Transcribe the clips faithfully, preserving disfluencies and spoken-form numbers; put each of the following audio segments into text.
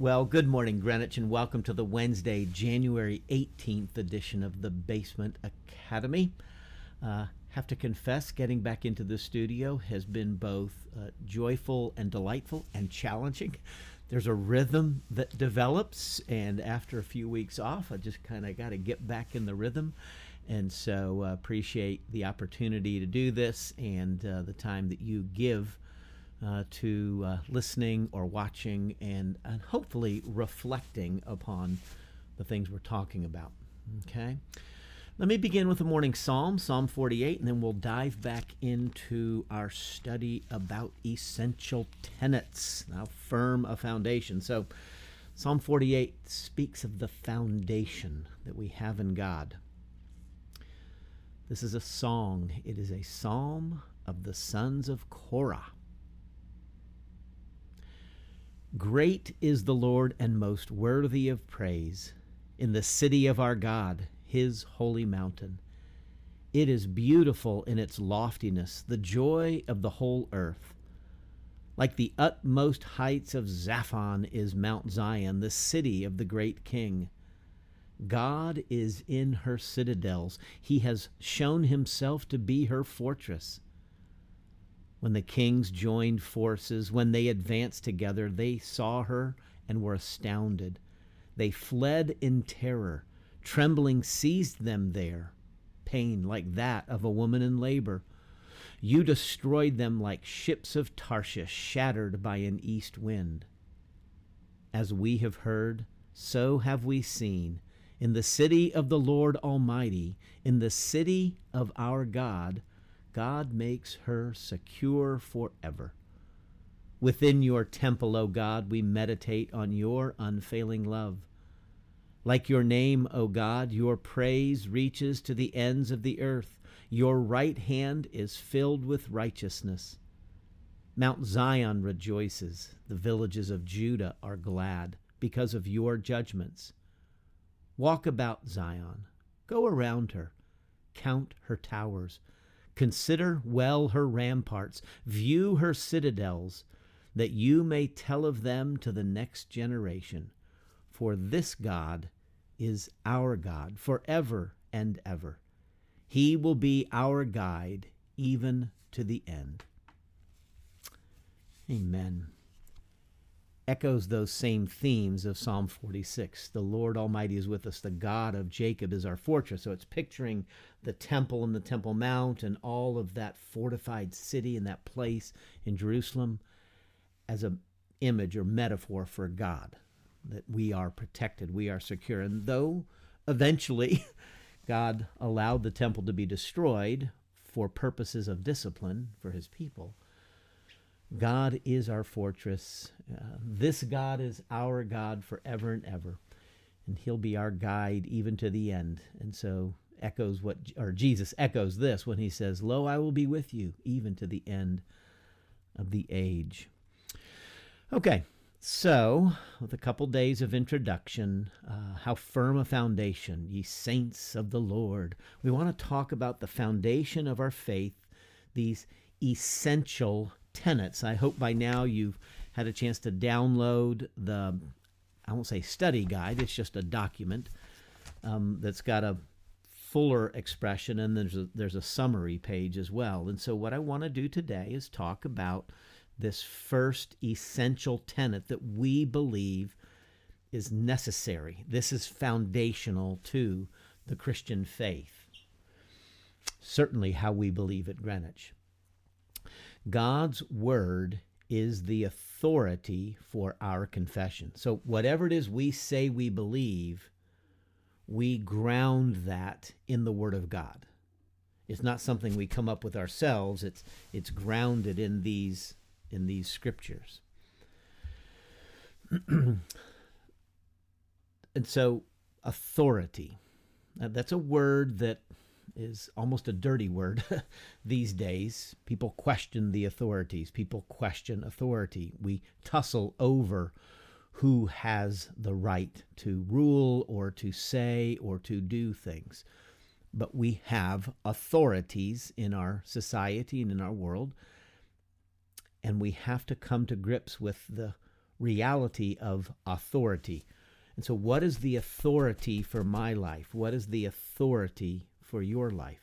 Well, good morning, Greenwich, and welcome to the Wednesday, January eighteenth edition of the Basement Academy. Uh, have to confess, getting back into the studio has been both uh, joyful and delightful and challenging. There's a rhythm that develops, and after a few weeks off, I just kind of got to get back in the rhythm. And so uh, appreciate the opportunity to do this and uh, the time that you give Uh, to uh, listening or watching and, and hopefully reflecting upon the things we're talking about. Okay, let me begin with the morning psalm, Psalm forty-eight, and then we'll dive back into our study about essential tenets. How firm a foundation. So Psalm forty-eight speaks of the foundation that we have in God. This is a song. It is a psalm of the sons of Korah. Great is the Lord and most worthy of praise in the city of our God, his holy mountain. It is beautiful in its loftiness, the joy of the whole earth. Like the utmost heights of Zaphon is Mount Zion, the city of the great king. God is in her citadels. He has shown himself to be her fortress. When the kings joined forces, when they advanced together, they saw her and were astounded. They fled in terror. Trembling seized them there, pain like that of a woman in labor. You destroyed them like ships of Tarshish, shattered by an east wind. As we have heard, so have we seen. In the city of the Lord Almighty, in the city of our God, God makes her secure forever. Within your temple, O God, we meditate on your unfailing love. Like your name, O God, your praise reaches to the ends of the earth. Your right hand is filled with righteousness. Mount Zion rejoices. The villages of Judah are glad because of your judgments. Walk about Zion. Go around her. Count her towers. Consider well her ramparts, view her citadels, that you may tell of them to the next generation. For this God is our God forever and ever. He will be our guide even to the end. Amen. Echoes those same themes of Psalm forty-six. The Lord Almighty is with us. The God of Jacob is our fortress. So it's picturing the temple and the Temple Mount and all of that fortified city and that place in Jerusalem as an image or metaphor for God, that we are protected, we are secure. And though eventually God allowed the temple to be destroyed for purposes of discipline for his people, God is our fortress. Uh, this God is our God forever and ever, and he'll be our guide even to the end. And so echoes what, or Jesus echoes this when he says, "Lo, I will be with you even to the end of the age." Okay, so with a couple days of introduction, uh, how firm a foundation, ye saints of the Lord. We want to talk about the foundation of our faith, these essential tenets. I hope by now you've had a chance to download the, I won't say study guide, it's just a document um, that's got a fuller expression, and there's a, there's a summary page as well. And so what I want to do today is talk about this first essential tenet that we believe is necessary. This is foundational to the Christian faith, certainly how we believe at Greenwich. God's word is the authority for our confession. So whatever it is we say we believe, we ground that in the word of God. It's not something we come up with ourselves. It's it's grounded in these in these scriptures. And so authority, that's a word that is almost a dirty word these days. People question the authorities. People question authority. We tussle over who has the right to rule or to say or to do things. But we have authorities in our society and in our world, and we have to come to grips with the reality of authority. And so what is the authority for my life? What is the authority for your life?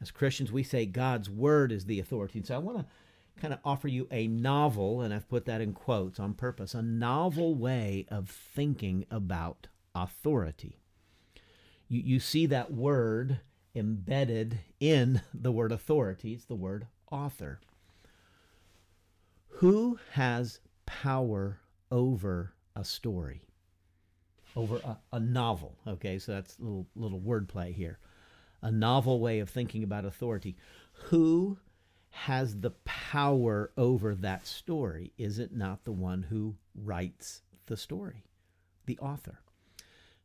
As Christians, we say God's word is the authority. And so I want to kind of offer you a novel, and I've put that in quotes on purpose, a novel way of thinking about authority. You, you see that word embedded in the word authority. It's the word author. Who has power over a story, over a, a novel? Okay, so that's a little, little wordplay here. A novel way of thinking about authority. Who has the power over that story? Is it not the one who writes the story, the author?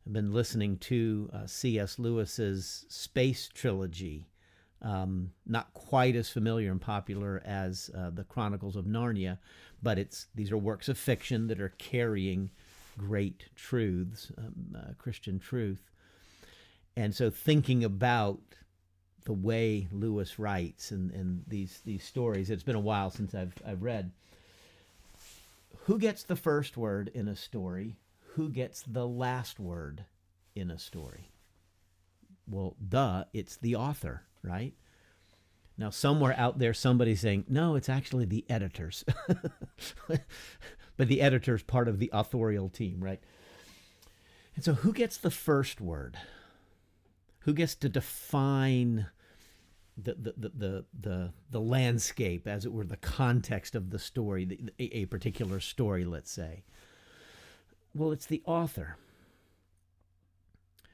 I've been listening to uh, C S Lewis's Space Trilogy, um, not quite as familiar and popular as uh, the Chronicles of Narnia, but it's these are works of fiction that are carrying great truths, um, uh, Christian truth. And so thinking about the way Lewis writes and, and these these stories, it's been a while since I've I've read. Who gets the first word in a story? Who gets the last word in a story? Well, duh, it's the author, right? Now, somewhere out there, somebody's saying, no, it's actually the editors. But the editor's part of the authorial team, right? And so who gets the first word? Who gets to define the the, the the the the landscape, as it were, the context of the story, the, the, a particular story, let's say? Well, it's the author.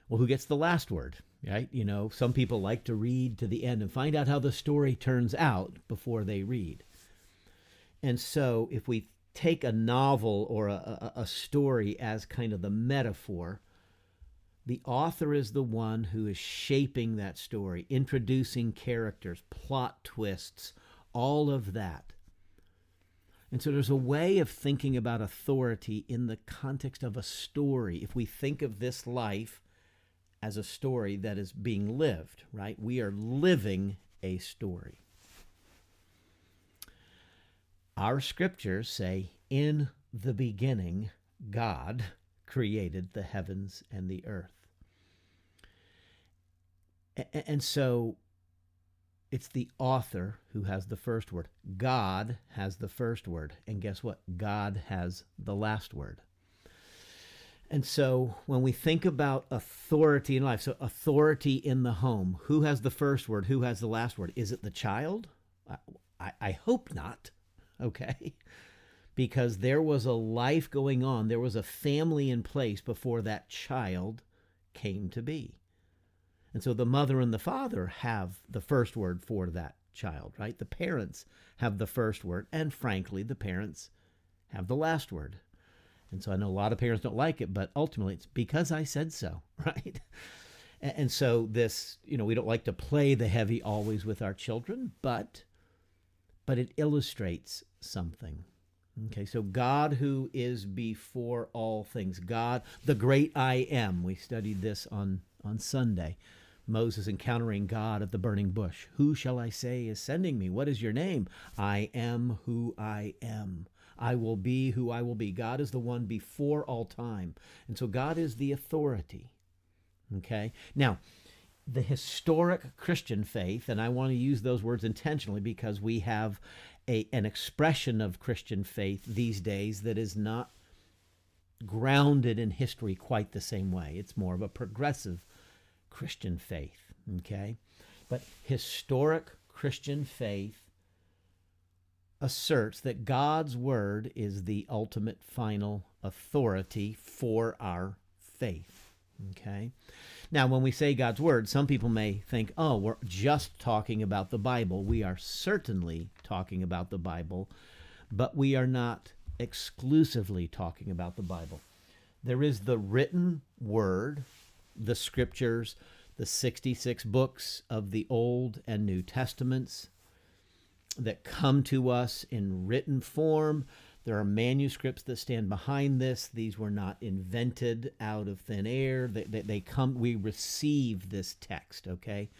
Well, who gets the last word, right? You know, some people like to read to the end and find out how the story turns out before they read. And so if we take a novel or a, a, a story as kind of the metaphor, the author is the one who is shaping that story, introducing characters, plot twists, all of that. And so there's a way of thinking about authority in the context of a story. If we think of this life as a story that is being lived, right? We are living a story. Our scriptures say, in the beginning, God created the heavens and the earth. And so it's the author who has the first word. God has the first word. And guess what? God has the last word. And so when we think about authority in life, so authority in the home, who has the first word? Who has the last word? Is it the child? I, I, I hope not. Okay. Because there was a life going on. There was a family in place before that child came to be. And so the mother and the father have the first word for that child, right? The parents have the first word, and frankly, the parents have the last word. And so I know a lot of parents don't like it, but ultimately it's because I said so, right? And so this, you know, we don't like to play the heavy always with our children, but, but it illustrates something. Okay, so God who is before all things, God, the great I am. We studied this on, on Sunday. Moses encountering God at the burning bush. Who shall I say is sending me? What is your name? I am who I am. I will be who I will be. God is the one before all time. And so God is the authority. Okay. Now, the historic Christian faith, and I want to use those words intentionally because we have a, an expression of Christian faith these days that is not grounded in history quite the same way. It's more of a progressive Christian faith, okay? But historic Christian faith asserts that God's word is the ultimate final authority for our faith, okay? Now, when we say God's word, some people may think, oh, we're just talking about the Bible. We are certainly talking about the Bible, but we are not exclusively talking about the Bible. There is the written word, the scriptures, the sixty-six books of the Old and New Testaments that come to us in written form. There are manuscripts that stand behind this. These were not invented out of thin air. They, they, they come, we receive this text, okay?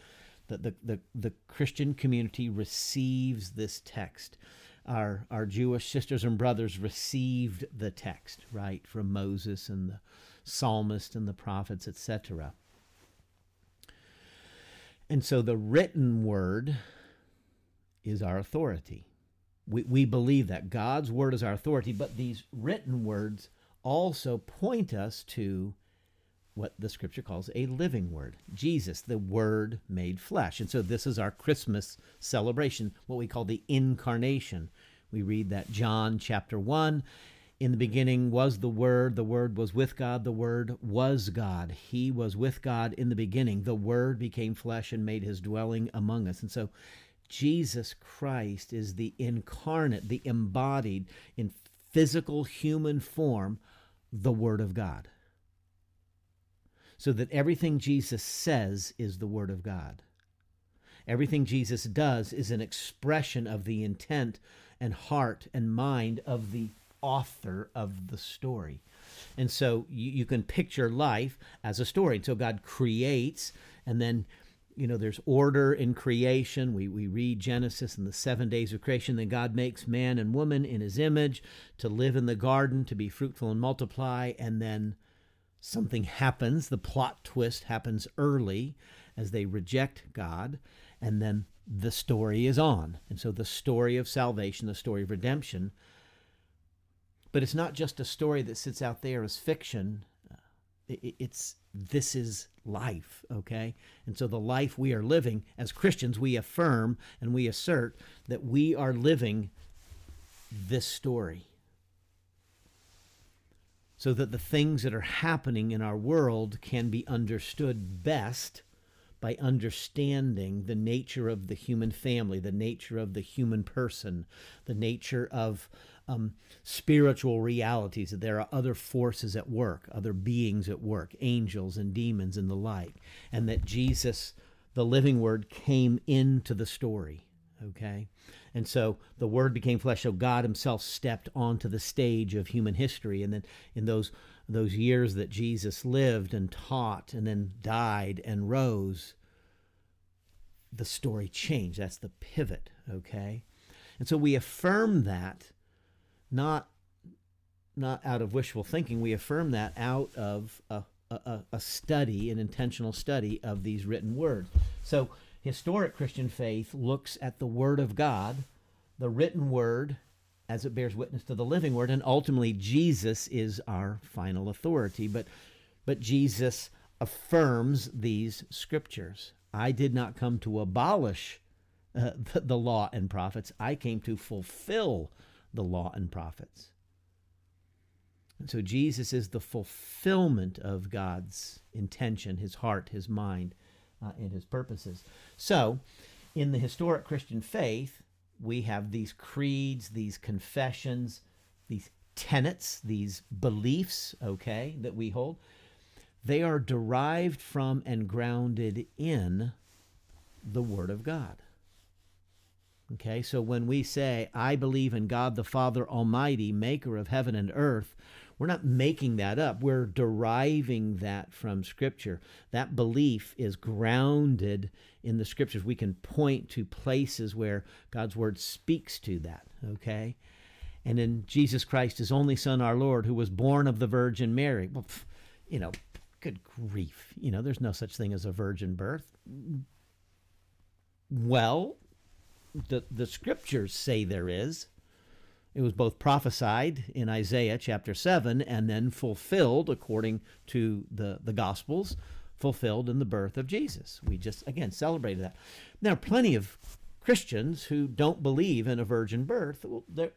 The, the, the, the Christian community receives this text. our, our Jewish sisters and brothers received the text, right, from Moses and the psalmist and the prophets, et cetera. And so the written word is our authority. We, we believe that God's word is our authority, but these written words also point us to what the scripture calls a living word, Jesus, the word made flesh. And so this is our Christmas celebration, what we call the incarnation. We read that John chapter one, in the beginning was the Word, the Word was with God, the Word was God. He was with God in the beginning. The Word became flesh and made his dwelling among us. And so Jesus Christ is the incarnate, the embodied in physical human form, the Word of God. So that everything Jesus says is the Word of God. Everything Jesus does is an expression of the intent and heart and mind of the author of the story. And so you, you can picture life as a story. And so God creates, and then, you know, there's order in creation. We, we read Genesis and the seven days of creation. Then God makes man and woman in his image to live in the garden, to be fruitful and multiply, and then something happens. The plot twist happens early as they reject God, and then the story is on. And so the story of salvation, the story of redemption. But it's not just a story that sits out there as fiction. It's, this is life, okay? And so the life we are living, as Christians, we affirm and we assert that we are living this story. So that the things that are happening in our world can be understood best by understanding the nature of the human family, the nature of the human person, the nature of um, spiritual realities, that there are other forces at work, other beings at work, angels and demons and the like, and that Jesus, the living word, came into the story. Okay? And so the Word became flesh, so God himself stepped onto the stage of human history. And then in those those years that Jesus lived and taught and then died and rose, the story changed. That's the pivot, okay? And so we affirm that not, not out of wishful thinking. We affirm that out of a, a, a study, an intentional study of these written words. So historic Christian faith looks at the Word of God, the written Word, as it bears witness to the living Word, and ultimately Jesus is our final authority. But, but Jesus affirms these scriptures. I did not come to abolish uh, the, the law and prophets. I came to fulfill the law and prophets. And so Jesus is the fulfillment of God's intention, his heart, his mind, Uh, in his purposes. So, in the historic Christian faith, we have these creeds, these confessions, these tenets, these beliefs, okay, that we hold. They are derived from and grounded in the Word of God. Okay, so when we say, I believe in God the Father Almighty, maker of heaven and earth, we're not making that up. We're deriving that from Scripture. That belief is grounded in the Scriptures. We can point to places where God's Word speaks to that, okay? And in Jesus Christ, his only Son, our Lord, who was born of the Virgin Mary. Well, pff, you know, good grief. You know, there's no such thing as a virgin birth. Well, the, the Scriptures say there is. It was both prophesied in Isaiah chapter seven and then fulfilled according to the, the Gospels, fulfilled in the birth of Jesus. We just, again, celebrated that. There are plenty of Christians who don't believe in a virgin birth. Well, they're,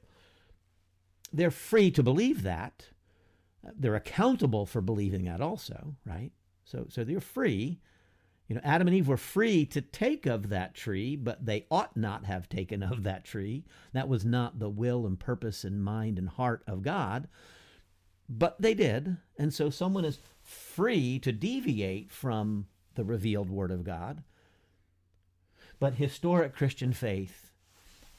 they're free to believe that. They're accountable for believing that also, right? So, so they're free. You know, Adam and Eve were free to take of that tree, but they ought not have taken of that tree. That was not the will and purpose and mind and heart of God, but they did. And so someone is free to deviate from the revealed Word of God. But historic Christian faith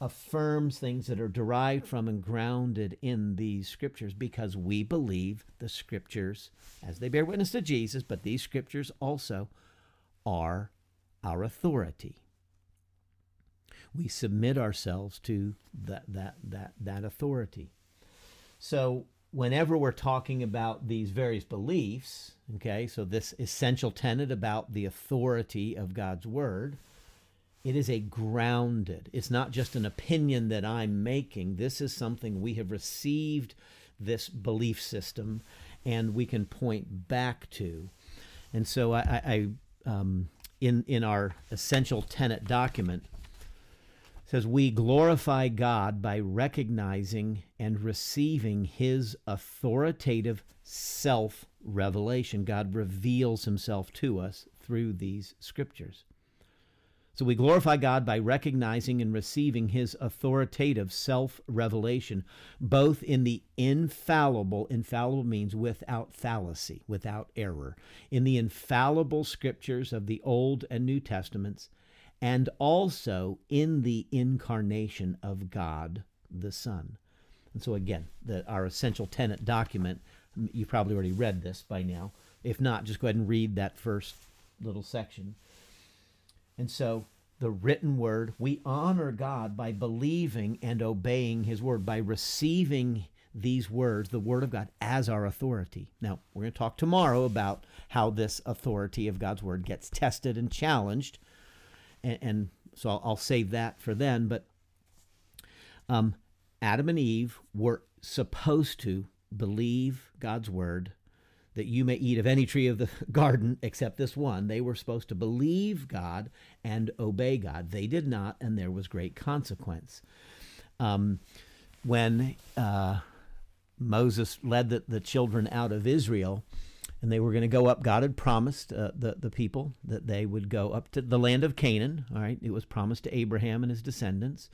affirms things that are derived from and grounded in these Scriptures because we believe the Scriptures, as they bear witness to Jesus, but these Scriptures also are our authority. we submit ourselves to that that that that authority. So whenever we're talking about these various beliefs, okay, so this essential tenet about the authority of God's word, it is a grounded, it's not just an opinion that I'm making. This is something we have received, this belief system, and we can point back to. And so I, I um, in, in our essential tenet document, says we glorify God by recognizing and receiving his authoritative self-revelation. God reveals himself to us through these scriptures. So we glorify God by recognizing and receiving his authoritative self-revelation, both in the infallible, infallible means without fallacy, without error, in the infallible scriptures of the Old and New Testaments, and also in the incarnation of God the Son. And so again, the, our essential tenet document, you probably already read this by now. If not, just go ahead and read that first little section. And so the written word, we honor God by believing and obeying his word, by receiving these words, the word of God, as our authority. Now, we're going to talk tomorrow about how this authority of God's word gets tested and challenged. And, and so I'll, I'll save that for then. But um, Adam and Eve were supposed to believe God's word, that you may eat of any tree of the garden except this one. They were supposed to believe God and obey God. They did not, and there was great consequence. Um, when uh, Moses led the, the children out of Israel, and they were going to go up. God had promised uh, the, the people that they would go up to the land of Canaan. All right, it was promised to Abraham and his descendants.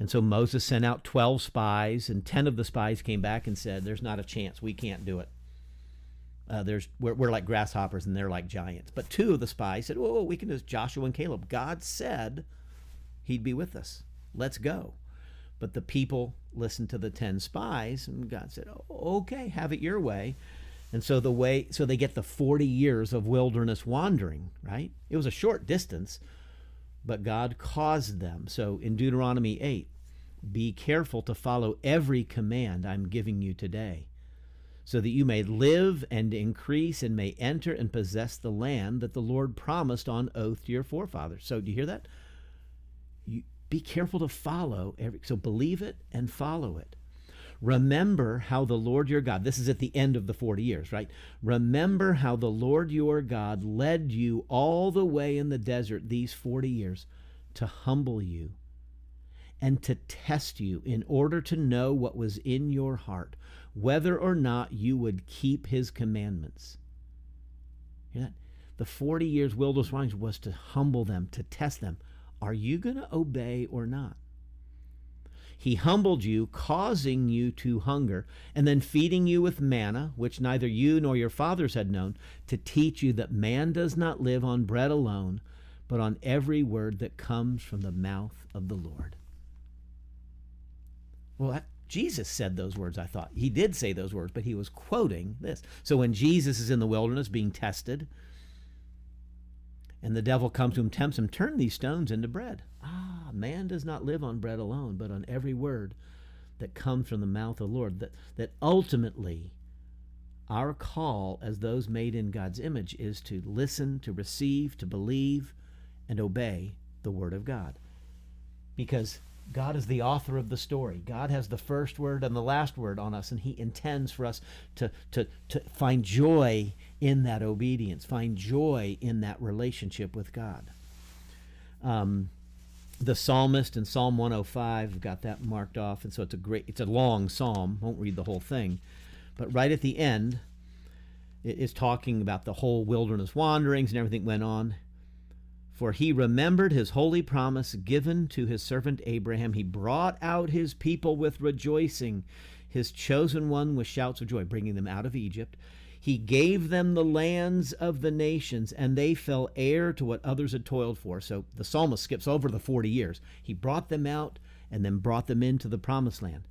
And so Moses sent out twelve spies, and ten of the spies came back and said, there's not a chance. We can't do it. Uh, there's we're, we're like grasshoppers, and they're like giants. But two of the spies said, whoa, whoa, we can do this. Joshua and Caleb. God said he'd be with us. Let's go. But the people listened to the ten spies, and God said, oh, okay, have it your way. And so the way, so they get the forty years of wilderness wandering, right? It was a short distance, but God caused them. So in Deuteronomy eight, be careful to follow every command I'm giving you today, so that you may live and increase and may enter and possess the land that the Lord promised on oath to your forefathers. So do you hear that? You be careful to follow every, so believe it and follow it. Remember how the Lord your God, this is at the end of the forty years, right? Remember how the Lord your God led you all the way in the desert these forty years to humble you and to test you in order to know what was in your heart, whether or not you would keep his commandments. Hear that? The forty years wilderness wandering was to humble them, to test them. Are you going to obey or not? He humbled you, causing you to hunger, and then feeding you with manna, which neither you nor your fathers had known, to teach you that man does not live on bread alone, but on every word that comes from the mouth of the Lord. Well, that, Jesus said those words, I thought. He did say those words, but he was quoting this. So when Jesus is in the wilderness being tested, and the devil comes to him, tempts him, turn these stones into bread. Ah. Man does not live on bread alone, but on every word that comes from the mouth of the Lord. That, that ultimately our call as those made in God's image is to listen, to receive, to believe, and obey the word of God. Because God is the author of the story. God has the first word and the last word on us, and he intends for us to, to, to find joy in that obedience, find joy in that relationship with God. Um... The psalmist in Psalm one oh five got that marked off, and so it's a great, it's a long psalm. I won't read the whole thing, but right at the end, it is talking about the whole wilderness wanderings and everything went on. For he remembered his holy promise given to his servant Abraham. He brought out his people with rejoicing, his chosen one with shouts of joy, bringing them out of Egypt. He gave them the lands of the nations, and they fell heir to what others had toiled for. So the psalmist skips over the forty years. He brought them out and then brought them into the promised land.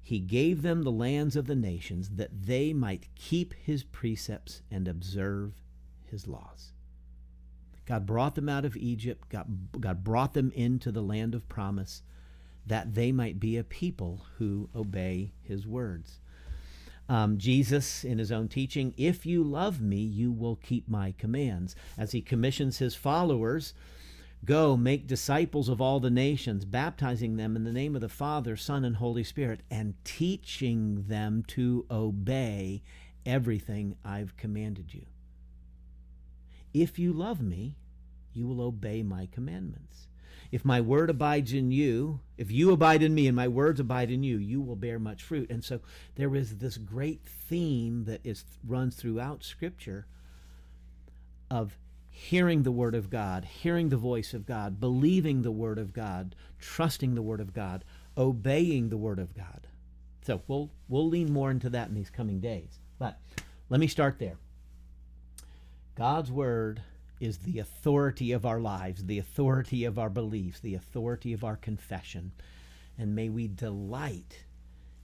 He gave them the lands of the nations that they might keep his precepts and observe his laws. God brought them out of Egypt. God, God brought them into the land of promise that they might be a people who obey his words. Um, Jesus, in his own teaching, if you love me, you will keep my commands. As he commissions his followers, go make disciples of all the nations, baptizing them in the name of the Father, Son, and Holy Spirit, and teaching them to obey everything I've commanded you. If you love me, you will obey my commandments. If my word abides in you, if you abide in me and my words abide in you, you will bear much fruit. And so there is this great theme that is runs throughout Scripture of hearing the word of God, hearing the voice of God, believing the word of God, trusting the word of God, obeying the word of God. So we'll, we'll lean more into that in these coming days. But let me start there. God's word is the authority of our lives, the authority of our beliefs, the authority of our confession. And may we delight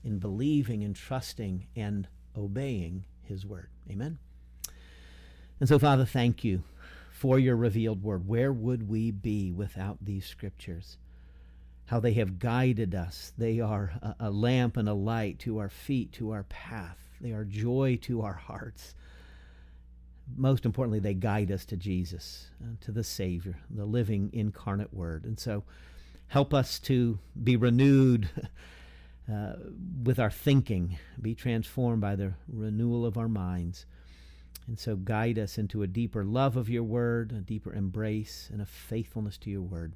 in believing and trusting and obeying his word. Amen. And so, Father, thank you for your revealed word. Where would we be without these scriptures? How they have guided us. They are a, a lamp and a light to our feet, to our path. They are joy to our hearts. Most importantly, they guide us to Jesus, uh, to the Savior, the living incarnate word. And so help us to be renewed uh, with our thinking, be transformed by the renewal of our minds. And so guide us into a deeper love of your word, a deeper embrace, and a faithfulness to your word.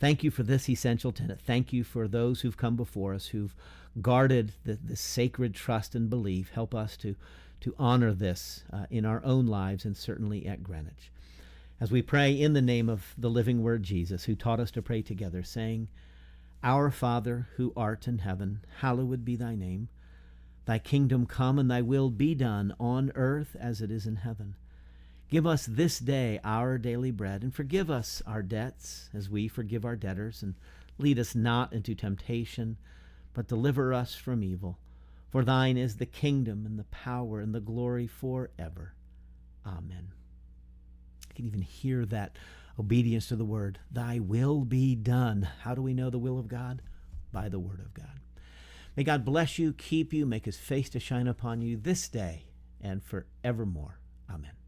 Thank you for this essential tenet. Thank you for those who've come before us, who've guarded the, the sacred trust and belief. Help us to, to honor this uh, in our own lives and certainly at Greenwich. As we pray in the name of the living word, Jesus, who taught us to pray together, saying, Our Father, who art in heaven, hallowed be thy name. Thy kingdom come and thy will be done on earth as it is in heaven. Give us this day our daily bread, and forgive us our debts as we forgive our debtors, and lead us not into temptation, but deliver us from evil. For thine is the kingdom and the power and the glory forever. Amen. I can even hear that obedience to the word. Thy will be done. How do we know the will of God? By the word of God. May God bless you, keep you, make his face to shine upon you this day and forevermore. Amen.